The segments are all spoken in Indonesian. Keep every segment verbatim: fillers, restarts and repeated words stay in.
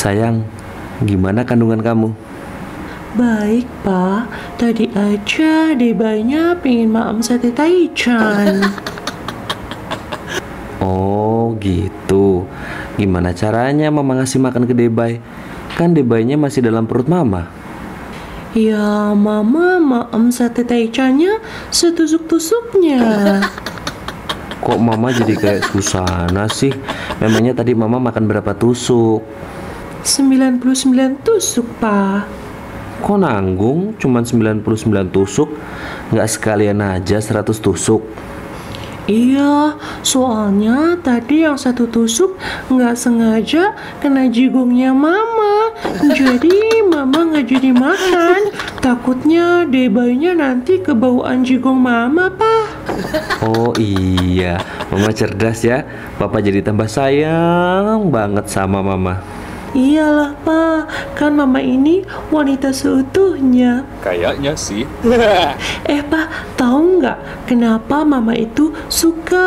Sayang, gimana kandungan kamu? Baik, Pak. Tadi aja Debanya pingin maam sate taichan. Oh, gitu. Gimana caranya Mama ngasih makan ke Debay? Kan Debaynya masih dalam perut Mama. Ya, Mama maam sate taichannya setusuk-tusuknya. Kok Mama jadi kayak Susana sih? Memangnya tadi Mama makan berapa tusuk? sembilan puluh sembilan tusuk, Pak. Kok nanggung cuman sembilan puluh sembilan tusuk? Nggak sekalian aja seratus tusuk? Iya, soalnya tadi yang satu tusuk nggak sengaja kena jigungnya Mama. Jadi Mama nggak jadi makan. Takutnya Debaynya nanti kebauan jigung Mama, Pak. Oh iya, Mama cerdas ya. Papa jadi tambah sayang banget sama Mama. Iyalah, Pak, kan Mama ini wanita seutuhnya. Kayaknya sih. Eh, Pak, tahu nggak kenapa Mama itu suka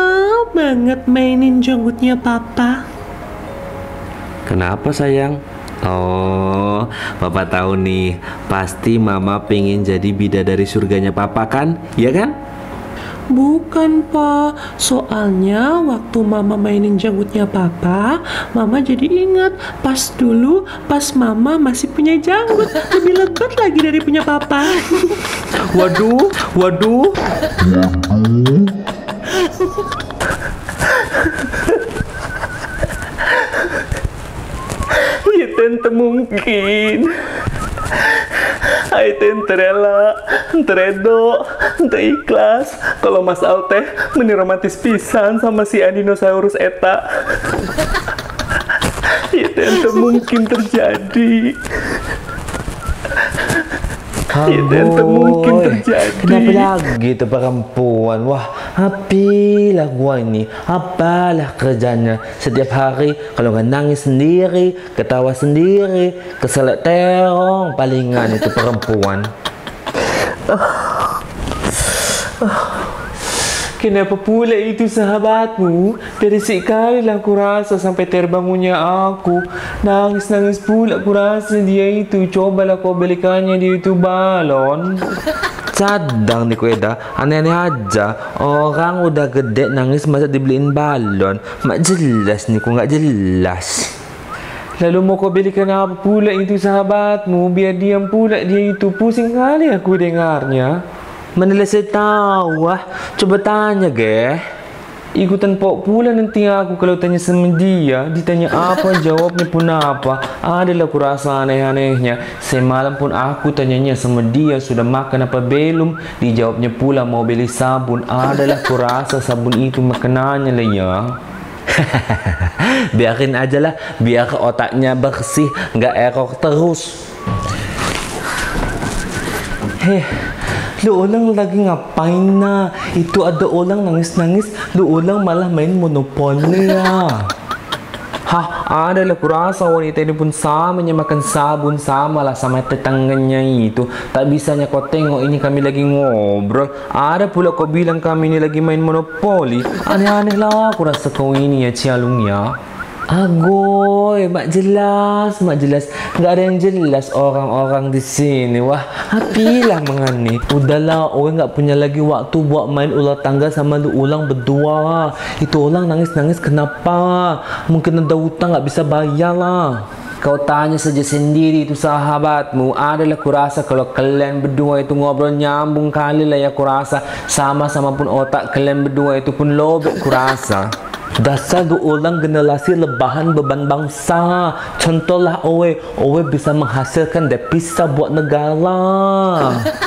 banget mainin janggutnya Papa? Kenapa, sayang? Oh, Papa tahu nih. Pasti Mama pengen jadi bidadari surganya Papa, kan? Iya kan? Bukan, Pak. Soalnya waktu Mama mainin janggutnya Papa, Mama jadi ingat pas dulu pas Mama masih punya janggut lebih lebat lagi dari punya Papa. Waduh, waduh. Ya tentu mungkin. Ay teh rela, teredo, teh ikhlas. Kalau Mas Al teh meni romantis pisan sama si Andinosaurus eta. Itu ente mungkin terjadi. Itu ente mungkin terjadi. Kenapa lagi tuh perempuan? Wah, apilah gua ini. Apalah kerjanya? Setiap hari kalau nggak nangis sendiri, ketawa sendiri, keselak terong palingan itu perempuan. Kenapa pula itu sahabatmu? Dari sekalilah aku rasa sampai terbangunnya aku. Nangis-nangis pula aku rasa dia itu. Cobalah kau belikannya dia itu balon. Cadang nih kueda, aneh-aneh aja. Orang udah gede nangis masa dibeliin balon. Mak jelas nih, kok nggak jelas. Lalu mau kau belikan apa pula itu sahabatmu? Biar diam pula dia itu. Pusing kali aku dengarnya. Mana saya tahu, ah. Coba tanya, geh. Ikutan pok pula nanti aku kalau tanya sama dia. Ditanya apa, jawabnya pun apa. Adalah aku rasa aneh-anehnya. Semalam pun aku tanyanya sama dia, sudah makan apa belum. Dijawabnya pula mau beli sabun. Adalah aku rasa sabun itu makanannya lah ya. Biarin aja lah, biar otaknya bersih, nggak error terus. Heh, lu orang lagi ngapain na? Itu ada orang nangis-nangis, lu orang malah main monopoli ya. Hah, adalah kurasa wanita ini pun sama nyamakan sabun, samalah sama tetangganya itu. Tak bisanya kau tengok ini kami lagi ngobrol, ada pula kau bilang kami ini lagi main monopoli. Aneh-aneh lah aku rasa kau ini ya, Cialung ya. Agoy, mak jelas, mak jelas. Nggak ada yang jelas orang-orang di sini. Wah, apilah mengani. Udahlah, oi nggak punya lagi waktu buat main ular tangga sama lu ulang berdua. Itu ulang nangis-nangis kenapa? Mungkin ada hutang nggak bisa bayar lah. Kau tanya saja sendiri itu sahabatmu. Adalah kurasa kalau kalian berdua itu ngobrol nyambung kali lah ya kurasa. Sama-sama pun otak kalian berdua itu pun lobek kurasa. Dasar tu orang generasi lebahan beban bangsa. Contohlah Owe, Owe bisa menghasilkan devisa buat negara.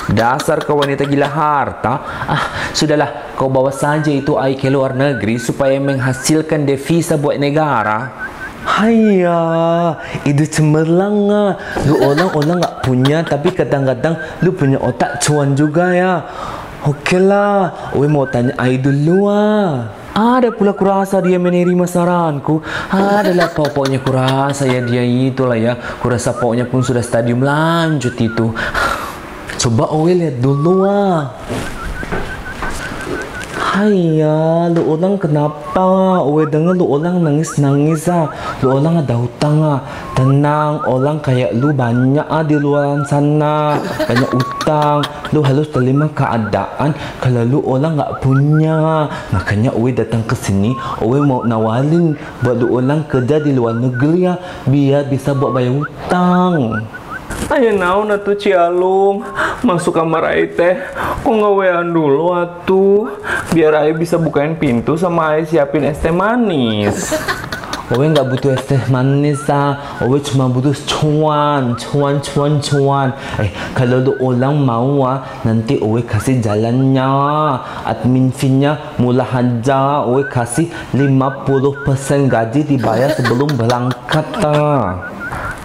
Dasar kau wanita gila harta. Ah, sudahlah, kau bawa saja itu ai ke luar negeri supaya menghasilkan devisa buat negara. Haiya, itu cemerlang ah. Lu orang-orang nggak punya, tapi kadang-kadang lu punya otak cuan juga ya. Okeylah, Owe mau tanya ai dulu ah. Ada pula kurasa dia menerima saranku. Adalah pokoknya kurasa ya dia itulah ya. Kurasa pokoknya pun sudah stadium lanjut itu. Coba Owe lihat dulu ah. Haiya, lu orang kenapa? Wedangnya lu orang nangis-nangis ah. Lu orang ada hutang ah. Tenang, orang kayak lu banyak ah di luar sana. Banyak hutang. Lu harus terima keadaan kalau lu orang nggak punya. Makanya Uwe datang ke sini, Uwe mau nawarin buat lu orang kerja di luar negeri ah. Biar bisa buat bayar hutang. Ayo naon atuh Cialung, masuk kamar ai teh, kok ngawean dulu atuh, biar ai bisa bukain pintu sama ai siapin es teh manis. Owe nggak butuh es teh manis ah, Owe cuma butuh cuan, cuan, cuan, cuan. Eh kalau lu orang mau ah, nanti Owe kasih jalannya, admin fee-nya murah aja, Owe kasih lima puluh persen gaji dibayar sebelum berangkat ah.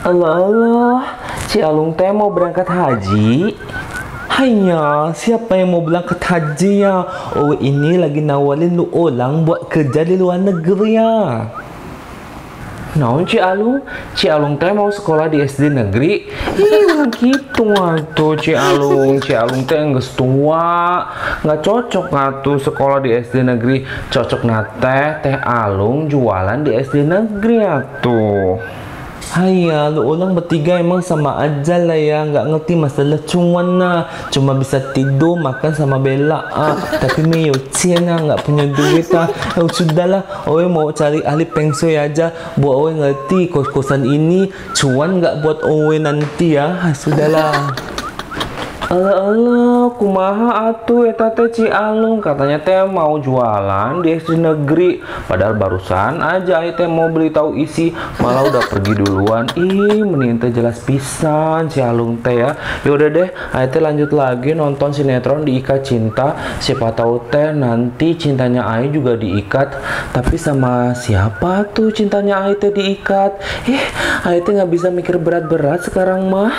Alah alah, Cialung teh mau berangkat haji. Haiya, siapa yang mau berangkat haji ya? Oh ini lagi nawarin lu orang buat kerja di luar negeri ya. Naon Cialung, Cialung teh mau sekolah di S D negeri. Ih ulang gitu atuh Cialung, Cialung teh geus tua, nggak cocok atuh sekolah di S D negeri. Cocok nate teh Alung jualan di S D negeri atuh. Haiya, lu orang bertiga emang sama aja lah ya, nggak ngerti masalah cuan nah. Cuma bisa tidur, makan sama Bella ah. Tapi Mio Cina nggak punya duit ah. Ya sudahlah, Owe mau cari ahli feng shui aja buat Owe ngerti kos-kosan ini cuan nggak buat Owe nanti ya. Sudahlah. Alah alah, kumaha atuh eta teh Cialung, katanya teh mau jualan di S D negeri. Padahal barusan aja ai teh mau beritahu isi, malah udah pergi duluan. Ih, mending teh jelas pisan Cialung teh ya. Ya udah deh, ai teh lanjut lagi nonton sinetron Diikat Cinta. Siapa tahu teh nanti cintanya ai juga diikat. Tapi sama siapa tuh cintanya ai teh diikat? Ih, ai teh nggak bisa mikir berat-berat sekarang mah.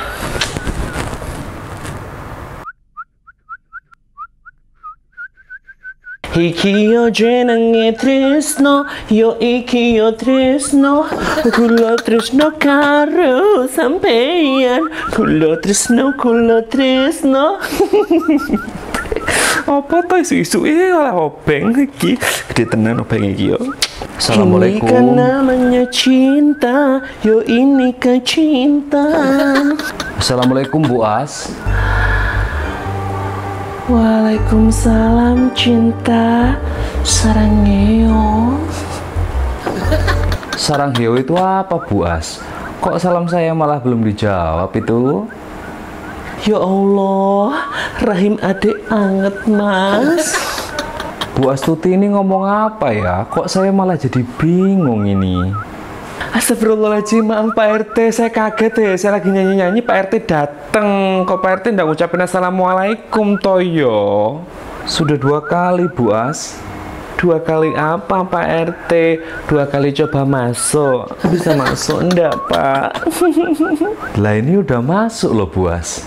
Iki yo jenenge Trisno, yo iki yo Trisno, kulo Trisno karo sampeyan, kulo Trisno kulo Trisno. Apa tuh isu-isu ini lah obeng iki, gede tenan obeng iki yo. Assalamualaikum. Ini kan namanya cinta, yo ini kan cinta. Assalamualaikum Bu As. Waalaikumsalam cinta, sarang heo. Sarang heo itu apa Bu As? Kok salam saya malah belum dijawab itu? Ya Allah, rahim adek anget mas. Bu Astuti ini ngomong apa ya? Kok saya malah jadi bingung ini? Astagfirullahaladzim, maaf Pak R T, saya kaget ya, saya lagi nyanyi-nyanyi Pak R T dateng. Kok Pak R T nggak ucapin Assalamualaikum toyo? Sudah dua kali Bu As. Dua kali apa Pak R T? Dua kali coba masuk. Bisa masuk enggak Pak? Lah ini udah masuk loh Bu As.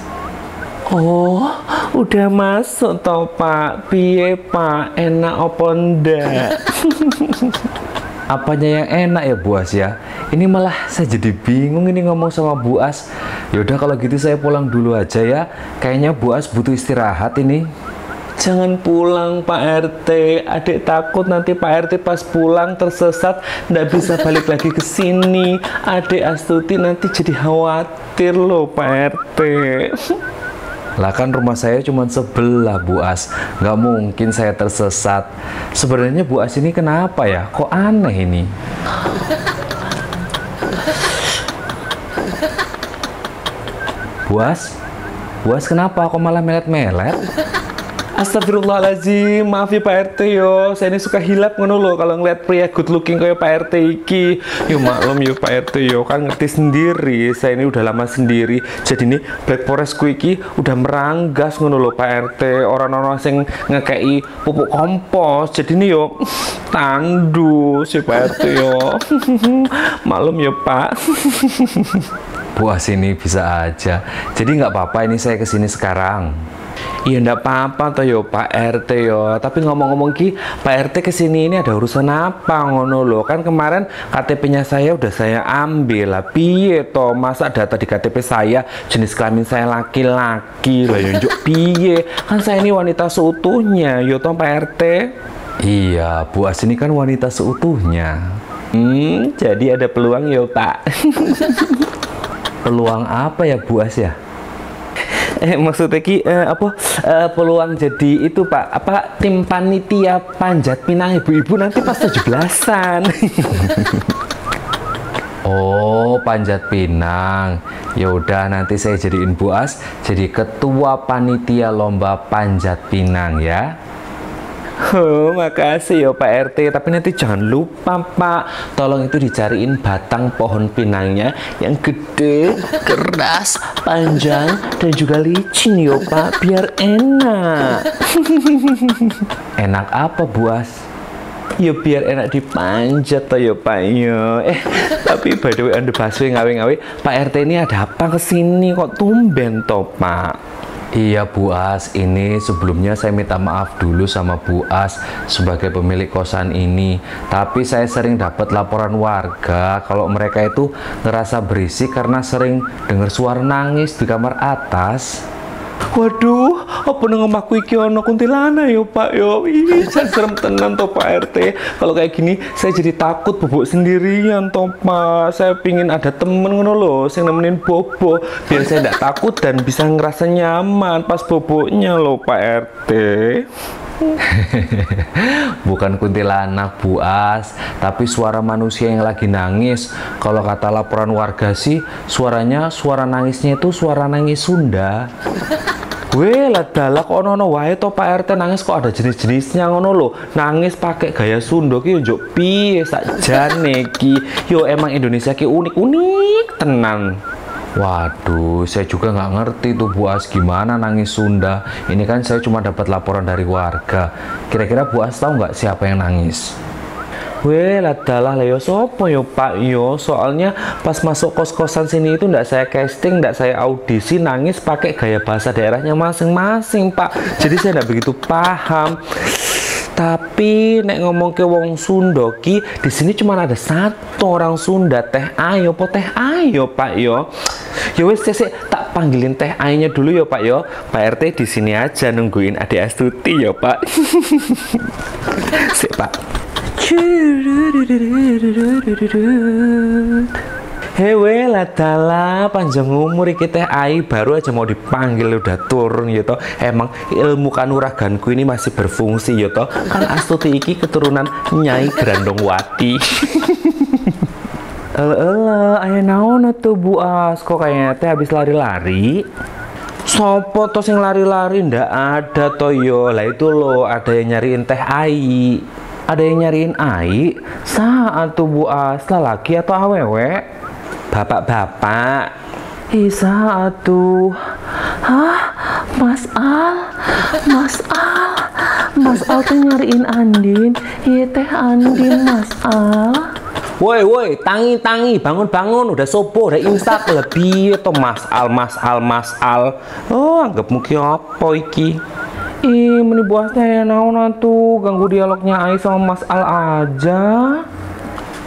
Oh, udah masuk toh Pak. Piye Pak, enak apa enggak? Apanya yang enak ya Bu As ya? Ini malah saya jadi bingung ini ngomong sama Bu As. Yaudah kalau gitu saya pulang dulu aja ya. Kayaknya Bu As butuh istirahat ini. Jangan pulang Pak R T. Adik takut nanti Pak R T pas pulang tersesat, nggak bisa balik lagi ke sini. Adik Astuti nanti jadi khawatir loh Pak R T. Lah kan rumah saya cuma sebelah Bu As, nggak mungkin saya tersesat. Sebenarnya Bu As ini kenapa ya? Kok aneh ini? Bu As? Bu As kenapa? Kok malah melet-melet? Astagfirullahaladzim, maaf ya Pak R T yo, saya ini suka hilap ngono loh kalau ngeliat pria good looking kayak Pak R T iki. Yo maklum yo Pak R T yo, kan ngerti sendiri, saya ini udah lama sendiri. Jadi nih Black Forest ku iki udah meranggas ngono loh Pak R T, orang-orang yang ngekei pupuk kompos. Jadi nih yo tandus si Pak R T yo. Maklum yo Pak. Bu As ini bisa aja. Jadi nggak apa-apa ini saya kesini sekarang. Iya ndak apa-apa toh yo Pak R T yo. Tapi ngomong-ngomong ki, Pak R T kesini ini ada urusan apa ngono lo? Kan kemarin K T P-nya saya udah saya ambil lah. Piye toh masa data di K T P saya jenis kelamin saya laki-laki lah yo. Piye? Kan saya ini wanita seutuhnya yo toh Pak R T. Iya, Bu As ini kan wanita seutuhnya. Hmm, jadi ada peluang yo Pak. Peluang apa ya Bu As ya? Eh, maksudnya ki eh, apa eh, peluang jadi itu Pak apa tim panitia panjat pinang ibu-ibu nanti pas tujuh belasan. Oh, panjat pinang. Ya udah nanti saya jadiin Bu As jadi ketua panitia lomba panjat pinang ya. Oh, makasih ya Pak R T, tapi nanti jangan lupa Pak, tolong itu dicariin batang pohon pinangnya yang gede, keras, panjang, dan juga licin ya Pak, biar enak. Enak apa Bu As? Ya biar enak dipanjat toh ya Pak yo. Eh, tapi by the way on the busway ngawe-ngawe, Pak R T ini ada apa kesini kok tumben toh Pak? Iya Bu As, ini sebelumnya saya minta maaf dulu sama Bu As sebagai pemilik kosan ini. Tapi saya sering dapat laporan warga kalau mereka itu ngerasa berisik karena sering dengar suara nangis di kamar atas. Waduh, apa nang omahku iki ana kuntilana ya Pak ya. Ih, serem tenan toh Pak R T. Kalau kayak gini saya jadi takut bobok sendirian toh Pak. Saya pingin ada temen ngono lho sing nemenin bobo biar saya enggak takut dan bisa ngerasa nyaman pas boboknya lho Pak R T. Bukan kuntilanak Bu As, tapi suara manusia yang lagi nangis. Kalau kata laporan warga sih, suaranya suara nangisnya itu suara nangis Sunda. Weh lah dalak ono ono wae to Pak R T nangis kok ada jenis-jenisnya ngono lo. Nangis pakai gaya Sunda ki njuk piye sakjane ki. Yo emang Indonesia ki unik-unik tenan. Waduh, saya juga nggak ngerti tuh Bu As gimana nangis Sunda. Ini kan saya cuma dapat laporan dari warga. Kira-kira Bu As tahu nggak siapa yang nangis? Weh, ladalah leyo sopo yo Pak yo. Soalnya pas masuk kos-kosan sini itu ndak saya casting, ndak saya audisi, nangis pakai gaya bahasa daerahnya masing-masing Pak. Jadi saya ndak begitu paham. Tapi nek ngomong ke wong Sunda ki, di sini cuma ada satu orang Sunda, Teh Ayo, po Teh Ayo Pak yo. Ya wis sik tak panggilin Teh Ayo dulu ya Pak yo. Pak R T di sini aja nungguin Adik Astuti ya Pak. Sik Pak. Hewe ladalah panjang umur iki Teh Ai baru aja mau dipanggil udah turun ya toh. Emang ilmu kanuraganku ini masih berfungsi ya toh. Kan Astuti iki keturunan Nyai Grandongwati. Elah, ayo naon tuh Bu As kok kayaknya teh habis lari-lari. Sopo toh sing lari-lari ndak ada toh yo. Lah itu loh ada yang nyariin Teh Ai. Ada yang nyariin Ai. Saat tuh Bu As laki atau awewe? Bapak-bapak, Isa atuh. Hah? Mas Al? Mas Al? Mas Al tuh nyariin Andin. Iya Teh Andin Mas Al. Woi woi, tangi-tangi, bangun-bangun, udah sopo, udah imsak lebih toh Mas Al, Mas Al, Mas Al. Oh, anggap mungkin apa iki? Ih, meni buasnya naon atuh, ganggu dialognya Ai sama Mas Al aja.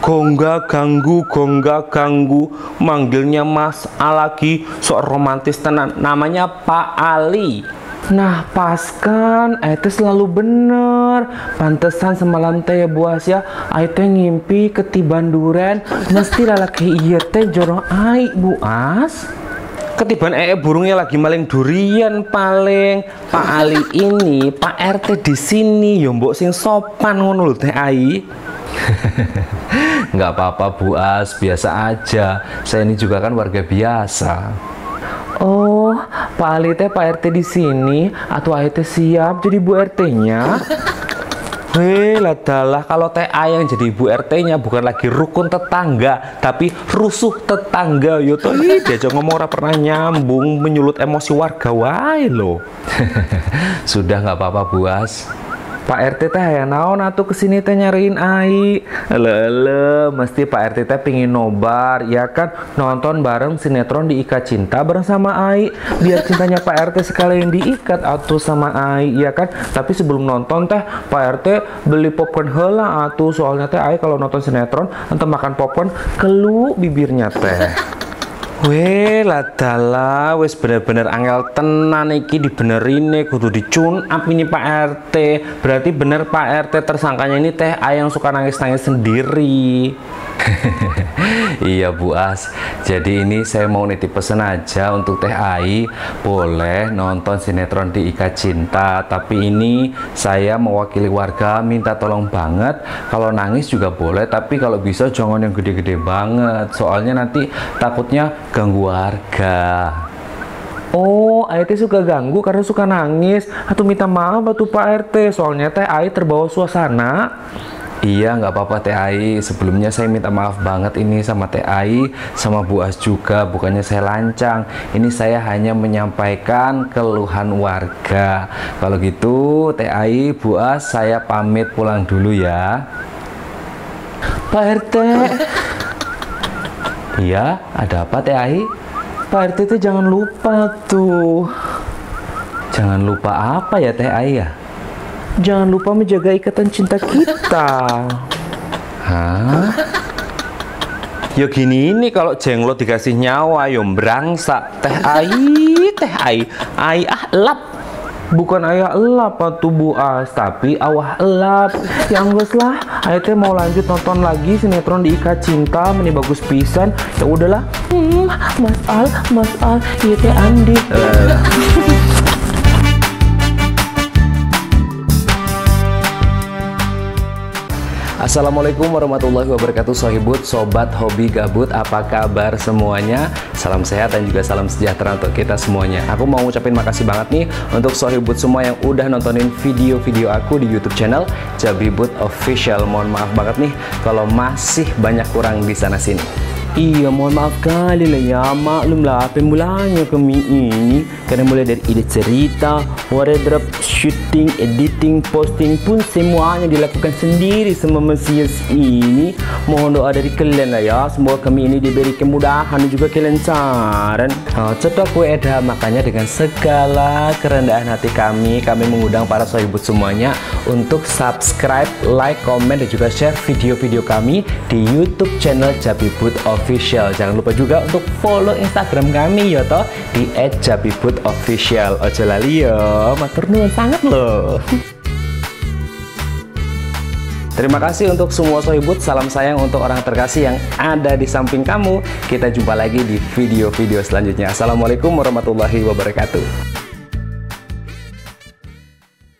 Gongga ganggu, gongga ganggu, manggilnya Mas Al lagi, sok romantis tenan, namanya Pak Ali. Nah pas kan, itu selalu bener, pantesan semalam teh ya Bu As ya, itu ngimpi ketiban duren, mesti lalaki iya teh jorong ai Bu As. Ketiban ee burungnya lagi maling durian paling. Pak Ali ini, Pak R T di sini, yo mbok sing sopan ngono lho Teh Ai. Nggak apa-apa Bu As, biasa aja. Saya ini juga kan warga biasa. Oh, Pak Ali teh Pak R T di sini atau A E T siap jadi Bu R T-nya? Hei, ladalah kalau Teh A yang jadi Ibu R T-nya bukan lagi rukun tetangga, tapi rusuh tetangga. Yo toh, dia aja ngomong ora pernah nyambung, menyulut emosi warga wae lo. Sudah nggak apa-apa Bu As. Pak R T teh aya naon atuh kesini teh nyariin ai. Lele, mesti Pak R T teh pingin nobar, ya kan, nonton bareng sinetron Diikat Cinta bareng sama ai. Biar cintanya Pak R T sekalian diikat atuh sama ai, ya kan. Tapi sebelum nonton teh Pak R T beli popcorn heula atuh, soalnya teh ai kalau nonton sinetron ente makan popcorn kelu bibirnya teh. Weh ladala, wes bener-bener angel tenan iki dibenerine, kudu dicun up ini Pak R T. Berarti bener Pak R T tersangkanya ini teh ayang suka nangis-nangis sendiri. Iya Bu As, jadi ini saya mau nitip pesan aja untuk teh Ai, boleh nonton sinetron Diikat Cinta, tapi ini saya mewakili warga minta tolong banget, kalau nangis juga boleh, tapi kalau bisa jangan yang gede-gede banget, soalnya nanti takutnya ganggu warga. Oh, Ai teh suka ganggu karena suka nangis, atau minta maaf batu Pak R T, soalnya teh Ai terbawa suasana. Iya, nggak apa-apa Teh Ai. Sebelumnya saya minta maaf banget ini sama Teh Ai, sama Bu As juga. Bukannya saya lancang. Ini saya hanya menyampaikan keluhan warga. Kalau gitu, Teh Ai, Bu As, saya pamit pulang dulu ya. Pak R T. Iya, ada apa Teh Ai? Pak R T tuh jangan lupa tuh. Jangan lupa apa ya Teh Ai ya? Jangan lupa menjaga ikatan cinta kita. Hah? Ya gini ini kalau jenglot dikasih nyawa, yo berangsak. Teh Ai, Teh Ai, Ai ah lap. Bukan ayah elap atau Bu As, tapi awah elap. Ya anggus lah, Ai teh mau lanjut nonton lagi sinetron Diikat Cinta, meni bagus pisan. Ya udahlah. Hmm, Mas Al, Mas Al, ya Teh Andi. Assalamualaikum warahmatullahi wabarakatuh, sohibut, sobat hobi gabut, apa kabar semuanya? Salam sehat dan juga salam sejahtera untuk kita semuanya. Aku mau ngucapin makasih banget nih untuk sohibut semua yang udah nontonin video-video aku di YouTube channel Jabibut Official. Mohon maaf banget nih kalau masih banyak kurang di sana sini. Iya, mohon maaf kali lah ya, maklumlah pemulanya kami ini karena mulai dari ide cerita, wardrobe, shooting, editing, posting pun semuanya dilakukan sendiri sama Mesias ini. Mohon doa dari kalian lah ya, semoga kami ini diberi kemudahan dan juga kelancaran. Nah, cetak kue edah, makanya dengan segala kerendahan hati kami, kami mengundang para sohibut semuanya untuk subscribe, like, komen, dan juga share video-video kami di YouTube channel Jabibut Official. Official. Jangan lupa juga untuk follow Instagram kami ya toh di et jabibut official. Ojo lali yo, matur nuwun sangat loh. Terima kasih untuk semua sohibut, salam sayang untuk orang terkasih yang ada di samping kamu. Kita jumpa lagi di video-video selanjutnya. Assalamualaikum warahmatullahi wabarakatuh.